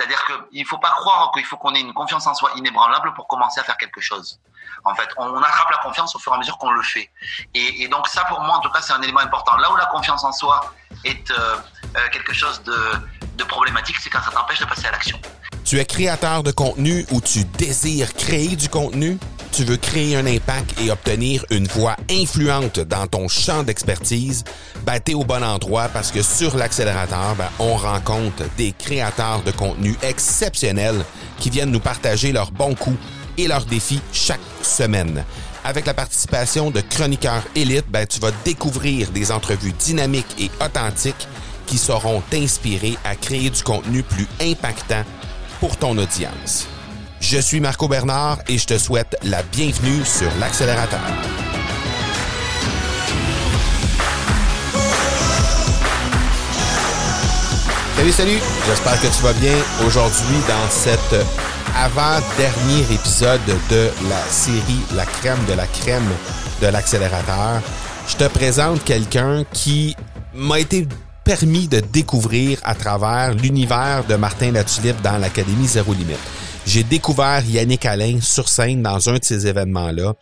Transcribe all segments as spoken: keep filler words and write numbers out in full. C'est-à-dire qu'il ne faut pas croire qu'il faut qu'on ait une confiance en soi inébranlable pour commencer à faire quelque chose. En fait, on attrape la confiance au fur et à mesure qu'on le fait. Et, et donc ça, pour moi, en tout cas, c'est un élément important. Là où la confiance en soi est euh, euh, quelque chose de, de problématique, c'est quand ça t'empêche de passer à l'action. Tu es créateur de contenu ou tu désires créer du contenu? Tu veux créer un impact et obtenir une voix influente dans ton champ d'expertise? Ben, t'es au bon endroit parce que sur l'Accélérateur, ben, on rencontre des créateurs de contenu exceptionnels qui viennent nous partager leurs bons coups et leurs défis chaque semaine. Avec la participation de chroniqueurs élites, ben, tu vas découvrir des entrevues dynamiques et authentiques qui sauront t'inspirer à créer du contenu plus impactant pour ton audience. Je suis Marco Bernard et je te souhaite la bienvenue sur l'Accélérateur. Salut, salut! J'espère que tu vas bien aujourd'hui dans cet avant-dernier épisode de la série La crème de la crème de l'Accélérateur. Je te présente quelqu'un qui m'a été permis de découvrir à travers l'univers de Martin Latulippe dans l'Académie Zéro Limite. J'ai découvert Yannick Alain sur scène dans un de ces événements-là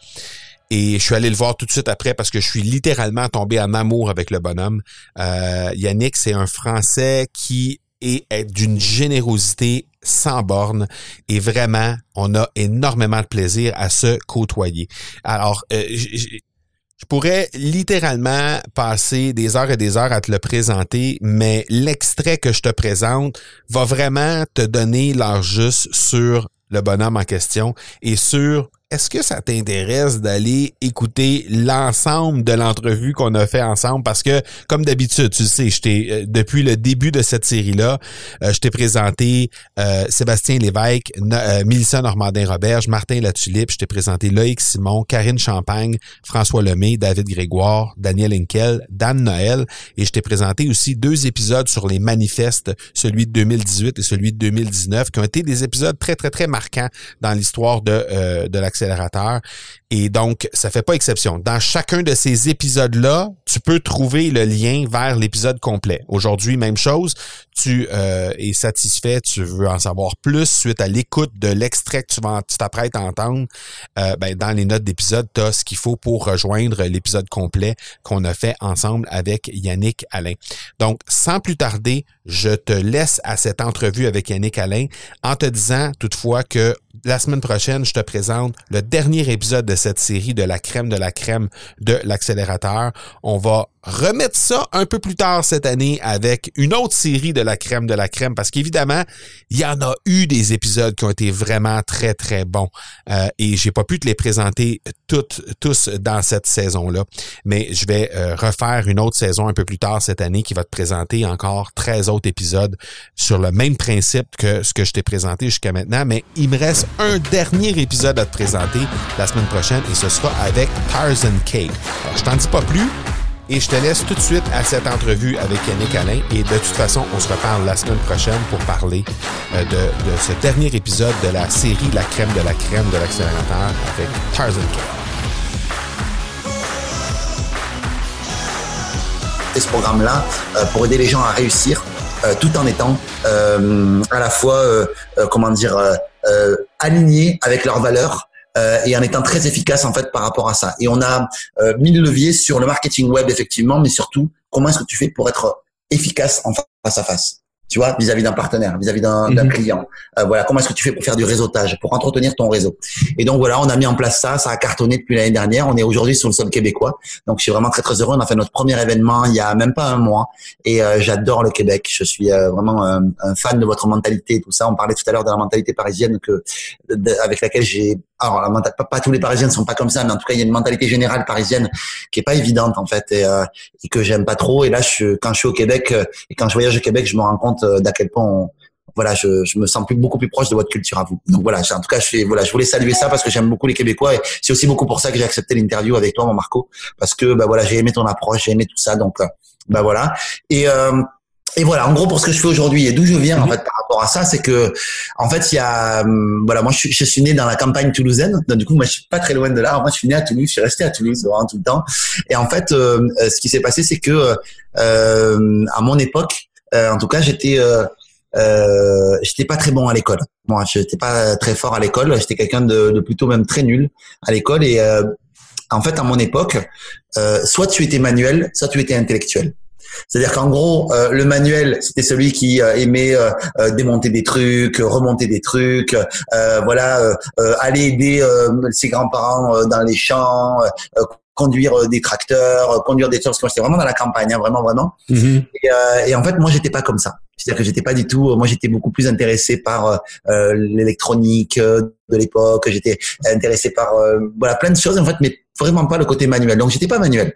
et je suis allé le voir tout de suite après parce que je suis littéralement tombé en amour avec le bonhomme. Euh, Yannick, c'est un Français qui est, est d'une générosité sans borne et vraiment, on a énormément de plaisir à se côtoyer. Alors, euh, j'ai Je pourrais littéralement passer des heures et des heures à te le présenter, mais l'extrait que je te présente va vraiment te donner l'heure juste sur le bonhomme en question et sur est-ce que ça t'intéresse d'aller écouter l'ensemble de l'entrevue qu'on a fait ensemble? Parce que, comme d'habitude, tu le sais, je t'ai, depuis le début de cette série-là, euh, je t'ai présenté euh, Sébastien Lévesque, no, euh, Mélissa Normandin-Roberge, Martin Latulippe, je t'ai présenté Loïc Simon, Karine Champagne, François Lemay, David Grégoire, Daniel Inkel, Dan Noël, et je t'ai présenté aussi deux épisodes sur les manifestes, celui de deux mille dix-huit et celui de deux mille dix-neuf, qui ont été des épisodes très, très, très marquants dans l'histoire de, euh, de l'action. Et donc, ça fait pas exception. Dans chacun de ces épisodes-là, tu peux trouver le lien vers l'épisode complet. Aujourd'hui, même chose, tu euh, es satisfait, tu veux en savoir plus suite à l'écoute de l'extrait que tu, vas, tu t'apprêtes à entendre. Euh, ben, dans les notes d'épisode, tu as ce qu'il faut pour rejoindre l'épisode complet qu'on a fait ensemble avec Yannick Alain. Donc, sans plus tarder, je te laisse à cette entrevue avec Yannick Alain en te disant toutefois que la semaine prochaine, je te présente le dernier épisode de cette série de la crème de la crème de l'Accélérateur. On va remettre ça un peu plus tard cette année avec une autre série de la crème de la crème parce qu'évidemment, il y en a eu des épisodes qui ont été vraiment très, très bons euh, et j'ai pas pu te les présenter toutes, tous dans cette saison-là, mais je vais euh, refaire une autre saison un peu plus tard cette année qui va te présenter encore treize autres épisodes sur le même principe que ce que je t'ai présenté jusqu'à maintenant, mais il me reste un dernier épisode à te présenter la semaine prochaine et ce sera avec Tarzan K. Alors, je t'en dis pas plus et je te laisse tout de suite à cette entrevue avec Yannick Alain et de toute façon, on se reparle la semaine prochaine pour parler euh, de, de ce dernier épisode de la série La crème de la crème de l'Accélérateur avec Tarzan K. Ce programme-là euh, pour aider les gens à réussir euh, tout en étant euh, à la fois, euh, euh, comment dire, euh, Euh, alignés avec leurs valeurs euh, et en étant très efficace en fait par rapport à ça. Et on a euh, mille leviers sur le marketing web effectivement, mais surtout comment est-ce que tu fais pour être efficace en face à face, tu vois, vis-à-vis d'un partenaire, vis-à-vis d'un, mm-hmm. d'un client. Euh, voilà, comment est-ce que tu fais pour faire du réseautage, pour entretenir ton réseau. Et donc voilà, on a mis en place ça, ça a cartonné depuis l'année dernière. On est aujourd'hui sur le sol québécois, donc je suis vraiment très très heureux. On a fait notre premier événement il y a même pas un mois et euh, j'adore le Québec. Je suis euh, vraiment euh, un fan de votre mentalité et tout ça. On parlait tout à l'heure de la mentalité parisienne que de, avec laquelle j'ai. Alors la mentalité, pas, pas tous les Parisiens ne sont pas comme ça, mais en tout cas il y a une mentalité générale parisienne qui est pas évidente en fait et, euh, et que j'aime pas trop. Et là, je, quand je suis au Québec et quand je voyage au Québec, je me rends compte d'à quel point on, voilà, je, je me sens plus, beaucoup plus proche de votre culture à vous. Donc voilà, en tout cas, je, fais, voilà, je voulais saluer ça parce que j'aime beaucoup les Québécois et c'est aussi beaucoup pour ça que j'ai accepté l'interview avec toi, mon Marco, parce que bah voilà, j'ai aimé ton approche, j'ai aimé tout ça, donc bah voilà. Et euh, et voilà, en gros pour ce que je fais aujourd'hui et d'où je viens en fait par rapport à ça, c'est que en fait il y a euh, voilà, moi je suis, je suis né dans la campagne toulousaine, donc du coup moi je suis pas très loin de là. Alors, moi je suis né à Toulouse, je suis resté à Toulouse vraiment tout le temps. Et en fait, euh, ce qui s'est passé, c'est que euh, à mon époque Euh, en tout cas, j'étais, euh, Euh, j'étais pas très bon à l'école. Moi, j'étais pas très fort à l'école. J'étais quelqu'un de, de plutôt même très nul à l'école. Et euh, en fait, à mon époque, euh, soit tu étais manuel, soit tu étais intellectuel. C'est-à-dire qu'en gros, euh, le manuel, c'était celui qui euh, aimait euh, euh, démonter des trucs, remonter des trucs, euh, voilà, euh, euh, aller aider euh, ses grands-parents euh, dans les champs, euh, conduire des tracteurs, conduire des choses, parce que j'étais vraiment dans la campagne, hein, vraiment, vraiment. Mm-hmm. Et, euh, et en fait, moi, j'étais pas comme ça. C'est-à-dire que j'étais pas du tout. Moi, j'étais beaucoup plus intéressé par euh, l'électronique de l'époque. J'étais intéressé par euh, voilà plein de choses, en fait, mais vraiment pas le côté manuel. Donc, j'étais pas manuel.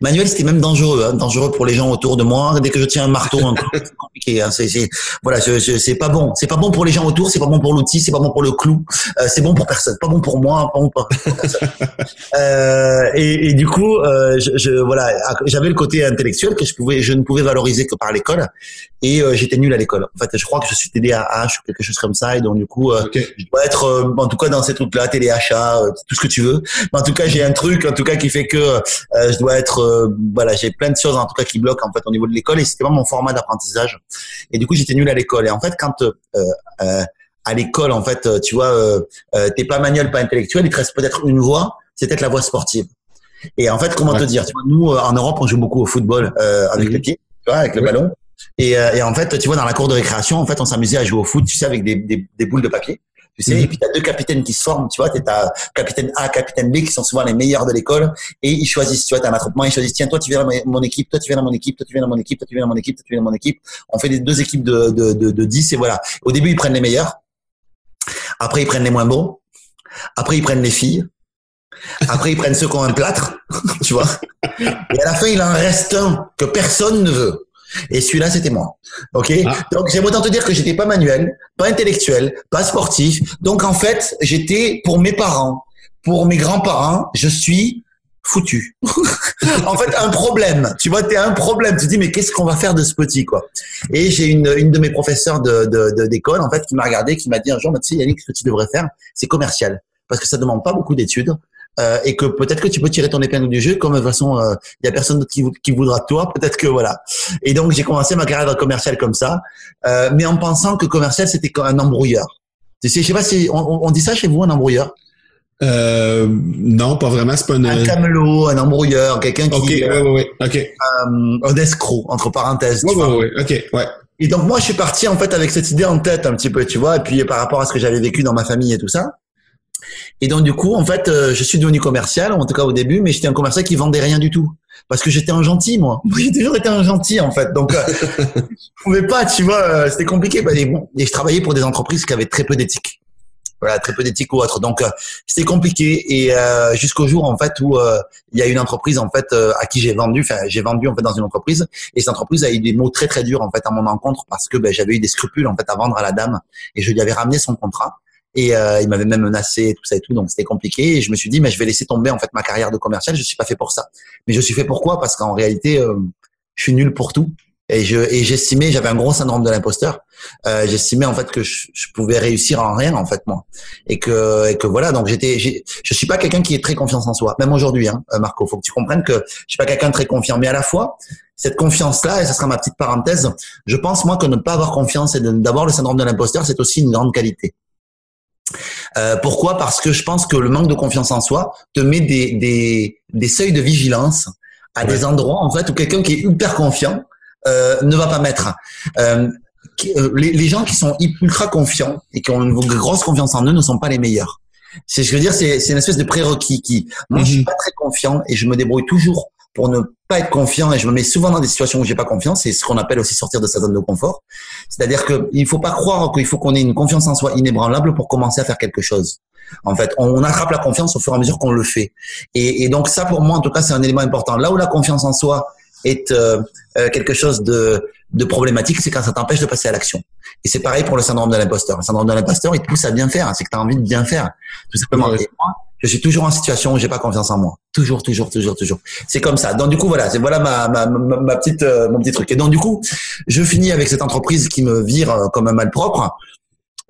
Manuel, c'était même dangereux, hein, dangereux pour les gens autour de moi. Dès que je tiens un marteau, hein, c'est compliqué. Hein, c'est, c'est, voilà, je, je, c'est pas bon. C'est pas bon pour les gens autour. C'est pas bon pour l'outil. C'est pas bon pour le clou. Euh, c'est bon pour personne. Pas bon pour moi. Pas bon pour personne. euh, et, et du coup, euh, je, je, voilà, j'avais le côté intellectuel que je pouvais, je ne pouvais valoriser que par l'école. Et euh, j'étais nul à l'école. En fait, je crois que je suis T D A H ou quelque chose comme ça. Et donc du coup, euh, okay. je dois être, euh, en tout cas, dans ces trucs-là, T D A H, euh, tout ce que tu veux. Mais en tout cas, j'ai un truc, en tout cas, qui fait que euh, je dois être euh, voilà, j'ai plein de choses en tout cas qui bloquent en fait au niveau de l'école, et c'était vraiment mon format d'apprentissage. Et du coup, j'étais nul à l'école. Et en fait, quand euh, euh, à l'école, en fait, tu vois, euh, euh, t'es pas manuel, pas intellectuel, il te reste peut-être une voie, c'est peut-être la voie sportive. Et en fait, comment ouais. te dire, tu vois, nous euh, en Europe, on joue beaucoup au football euh, avec mmh. les pieds, tu vois, avec oui. le ballon. Et, euh, et en fait, tu vois, dans la cour de récréation, en fait, on s'amusait à jouer au foot, tu sais, avec des, des, des boules de papier. Tu sais, mmh. et puis t'as deux capitaines qui se forment, tu vois, t'as capitaine A, capitaine B, qui sont souvent les meilleurs de l'école, et ils choisissent, tu vois, t'as un attroupement, ils choisissent, tiens, toi tu viens dans mon équipe, toi tu viens dans mon équipe, toi tu viens dans mon équipe, toi tu viens dans mon équipe, toi tu viens dans mon équipe. On fait des deux équipes de, de, de, de dix, et voilà. Au début, ils prennent les meilleurs. Après, ils prennent les moins bons. Après, ils prennent les filles. Après, ils prennent ceux qui ont un plâtre, tu vois. Et à la fin, il en reste un que personne ne veut. Et celui-là, c'était moi. Ok. Ah. Donc, j'aime autant te dire que j'étais pas manuel, pas intellectuel, pas sportif. Donc, en fait, j'étais pour mes parents, pour mes grands-parents, je suis foutu. En fait, un problème. Tu vois, t'es un problème. Tu te dis, mais qu'est-ce qu'on va faire de ce petit, quoi? Et j'ai une, une de mes professeurs de, de, de, d'école, en fait, qui m'a regardé, qui m'a dit un jour, tu sais, Yannick, ce que tu devrais faire, c'est commercial. Parce que ça demande pas beaucoup d'études. Euh, et que peut-être que tu peux tirer ton épingle du jeu, comme de toute façon il euh, y a personne d'autre qui, qui voudra de toi, peut-être que voilà. Et donc j'ai commencé ma carrière commerciale comme ça, euh, mais en pensant que commercial c'était un embrouilleur. Tu sais, je sais pas si on, on dit ça chez vous, un embrouilleur. Euh, non, pas vraiment. C'est pas une... un camelot, un embrouilleur, quelqu'un qui. Okay, euh, ouais, ouais, okay. Euh, un escroc entre parenthèses. Oui, oui, oui, ok, ouais. Et donc moi je suis parti en fait avec cette idée en tête un petit peu, tu vois, et puis par rapport à ce que j'avais vécu dans ma famille et tout ça. Et donc du coup, en fait, euh, je suis devenu commercial, en tout cas au début, mais j'étais un commercial qui vendait rien du tout, parce que j'étais un gentil, moi. J'ai toujours été un gentil, en fait. Donc, euh, je pouvais pas, tu vois, euh, c'était compliqué. Et, bon, et je travaillais pour des entreprises qui avaient très peu d'éthique, voilà, très peu d'éthique ou autre. Donc, euh, c'était compliqué. Et euh, jusqu'au jour, en fait, où il euh, y a une entreprise, en fait, euh, à qui j'ai vendu. Enfin, j'ai vendu en fait dans une entreprise, et cette entreprise a eu des mots très très durs en fait à mon encontre, parce que ben, j'avais eu des scrupules en fait à vendre à la dame, et je lui avais ramené son contrat. Et euh, il m'avait même menacé, tout ça et tout, donc c'était compliqué. Et je me suis dit, mais je vais laisser tomber en fait ma carrière de commercial. Je suis pas fait pour ça. Mais je suis fait pour quoi? Parce qu'en réalité, euh, je suis nul pour tout. Et je et j'estimais, j'avais un gros syndrome de l'imposteur. Euh, j'estimais en fait que je, je pouvais réussir en rien en fait moi. Et que et que voilà, donc j'étais, j'ai, je suis pas quelqu'un qui est très confiance en soi. Même aujourd'hui, hein, Marco, faut que tu comprennes que je suis pas quelqu'un de très confiant. Mais à la fois, cette confiance-là, et ça sera ma petite parenthèse, je pense moi que ne pas avoir confiance et d'avoir le syndrome de l'imposteur, c'est aussi une grande qualité. Euh, pourquoi? Parce que je pense que le manque de confiance en soi te met des, des, des seuils de vigilance à ouais. des endroits en fait où quelqu'un qui est hyper confiant euh, ne va pas mettre. Euh, qui, euh, les, les gens qui sont ultra confiants et qui ont une grosse confiance en eux ne sont pas les meilleurs. C'est ce que je veux dire, c'est, c'est une espèce de prérequis qui. Moi, mm-hmm. je suis pas très confiant et je me débrouille toujours pour ne pas être confiant, et je me mets souvent dans des situations où j'ai pas confiance. C'est ce qu'on appelle aussi sortir de sa zone de confort. C'est-à-dire que il faut pas croire qu'il faut qu'on ait une confiance en soi inébranlable pour commencer à faire quelque chose. En fait, on attrape la confiance au fur et à mesure qu'on le fait. Et, et donc ça, pour moi, en tout cas, c'est un élément important. Là où la confiance en soi est euh, euh, quelque chose de, de problématique, c'est quand ça t'empêche de passer à l'action. Et c'est pareil pour le syndrome de l'imposteur. Le syndrome de l'imposteur, il te pousse à bien faire. C'est que t'as envie de bien faire, tout simplement. Oui. Et moi, je suis toujours en situation où j'ai pas confiance en moi. Toujours, toujours, toujours, toujours. C'est comme ça. Donc du coup, voilà, c'est voilà ma ma, ma, ma petite euh, mon petit truc. Et donc du coup, je finis avec cette entreprise qui me vire euh, comme un malpropre.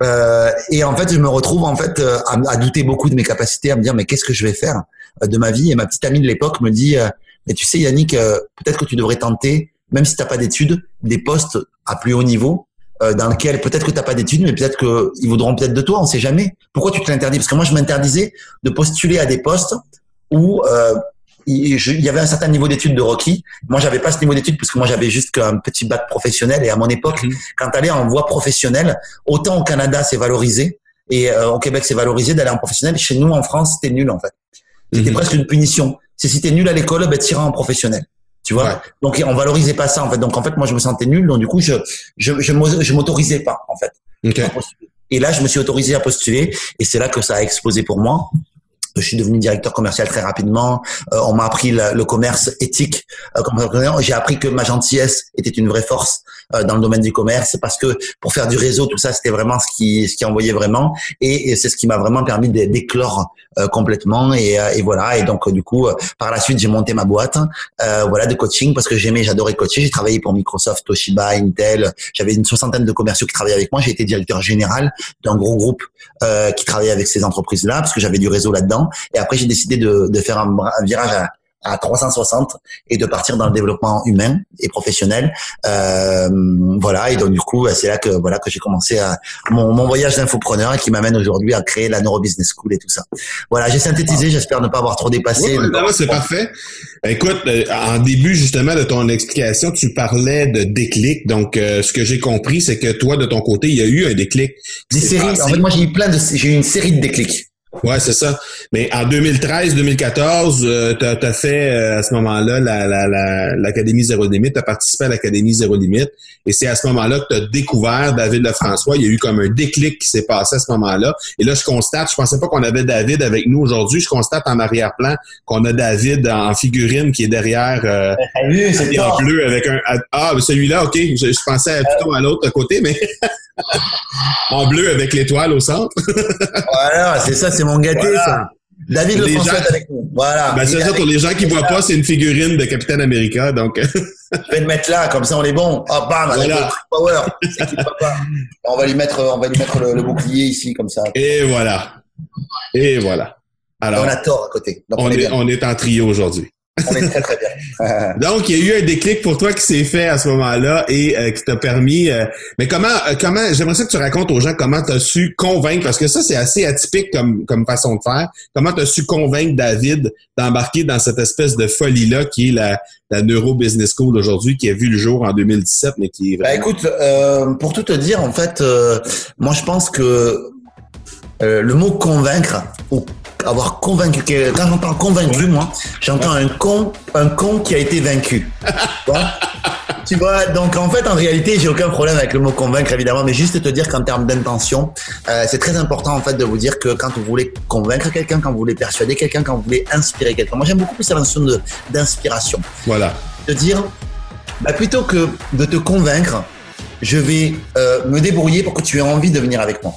Euh, et en fait, je me retrouve en fait euh, à, à douter beaucoup de mes capacités, à me dire mais qu'est-ce que je vais faire euh, de ma vie. Et ma petite amie de l'époque me dit euh, mais tu sais Yannick, euh, peut-être que tu devrais tenter, même si t'as pas d'études, des postes à plus haut niveau. euh, dans lequel peut-être que tu n'as pas d'études, mais peut-être qu'ils voudront peut-être de toi, on ne sait jamais. Pourquoi tu te l'interdis ? Parce que moi, je m'interdisais de postuler à des postes où euh, il, je, il y avait un certain niveau d'études de requis. Moi, j'avais pas ce niveau d'études parce que moi, j'avais juste qu'un petit bac professionnel. Et à mon époque, mmh. quand tu allais en voie professionnelle, autant au Canada, c'est valorisé. Et euh, au Québec, c'est valorisé d'aller en professionnel. Chez nous, en France, c'était nul en fait. C'était mmh. presque une punition. C'est si t'es nul à l'école, ben t'iras en professionnel. Tu vois. Ouais. Donc on valorisait pas ça en fait. Donc en fait, moi je me sentais nul. Donc du coup, je je je, je m'autorisais pas en fait. Okay. Et là, je me suis autorisé à postuler. Et c'est là que ça a explosé pour moi. Je suis devenu directeur commercial très rapidement. Euh, on m'a appris le, le commerce éthique. Euh, j'ai appris que ma gentillesse était une vraie force euh, dans le domaine du commerce, parce que pour faire du réseau, tout ça, c'était vraiment ce qui ce qui envoyait vraiment. Et, et c'est ce qui m'a vraiment permis d'éclore euh, complètement. Et, euh, et voilà. Et donc euh, du coup, euh, par la suite, j'ai monté ma boîte, euh, voilà, de coaching, parce que j'aimais, j'adorais coacher. J'ai travaillé pour Microsoft, Toshiba, Intel. J'avais une soixantaine de commerciaux qui travaillaient avec moi. J'ai été directeur général d'un gros groupe euh, qui travaillait avec ces entreprises-là, parce que j'avais du réseau là-dedans. Et après, j'ai décidé de, de faire un, un virage à, à trois cent soixante et de partir dans le développement humain et professionnel. Euh, voilà. Et donc, du coup, c'est là que, voilà, que j'ai commencé à, mon, mon voyage d'infopreneur, et qui m'amène aujourd'hui à créer la Neuro-Business School et tout ça. Voilà. J'ai synthétisé. J'espère ne pas avoir trop dépassé. Oui, non, c'est parfait. Écoute, en début, justement, de ton explication, tu parlais de déclic. Donc, euh, ce que j'ai compris, c'est que toi, de ton côté, il y a eu un déclic. Des séries. En fait, moi, j'ai eu plein de, j'ai eu une série de déclics. Ouais, c'est ça. Mais en deux mille treize deux mille quatorze, euh, tu as, t'as fait euh, à ce moment-là la, la, la, l'Académie Zéro Limite, tu as participé à l'Académie Zéro Limite, et c'est à ce moment-là que tu as découvert David Lefrançois. Il y a eu comme un déclic qui s'est passé à ce moment-là. Et là, je constate, je pensais pas qu'on avait David avec nous aujourd'hui, je constate en arrière-plan qu'on a David en figurine qui est derrière euh, Salut, c'est en toi. Bleu avec un... Ah, celui-là, ok, je, je pensais plutôt à l'autre côté, mais... en bleu avec l'étoile au centre. Voilà, c'est ça, c'est mon gâté, voilà. Ça. David Lefrançois est avec nous. Voilà. Ben, c'est ça, pour les gens qui voient pas, c'est une figurine de Captain America, donc. Je vais le mettre là, comme ça on est bon. Ah, oh, bam, voilà. Power. C'est qui, papa. On va lui mettre, on va lui mettre le, le bouclier ici, comme ça. Et voilà. Et voilà. Alors. On a tort à côté. Donc, on, on, est, on est en trio aujourd'hui. On est très, très bien. Donc, il y a eu un déclic pour toi qui s'est fait à ce moment-là et euh, qui t'a permis... Euh, mais comment... Euh, comment j'aimerais ça que tu racontes aux gens comment t'as su convaincre, parce que ça, c'est assez atypique comme comme façon de faire. Comment t'as su convaincre David d'embarquer dans cette espèce de folie-là qui est la, la Neuro-Business School aujourd'hui, qui a vu le jour en deux mille dix-sept, mais qui est vraiment... Ben, écoute, euh, pour tout te dire, en fait, euh, moi, je pense que euh, le mot « convaincre » ou avoir convaincu, quand j'entends convaincu, moi, j'entends un con, un con qui a été vaincu. Bon. Tu vois, donc en fait, en réalité, j'ai aucun problème avec le mot convaincre, évidemment, mais juste te dire qu'en termes d'intention, euh, c'est très important en fait de vous dire que quand vous voulez convaincre quelqu'un, quand vous voulez persuader quelqu'un, quand vous voulez inspirer quelqu'un, moi j'aime beaucoup plus la notion de, d'inspiration. Voilà. De dire, bah, plutôt que de te convaincre, je vais euh, me débrouiller pour que tu aies envie de venir avec moi.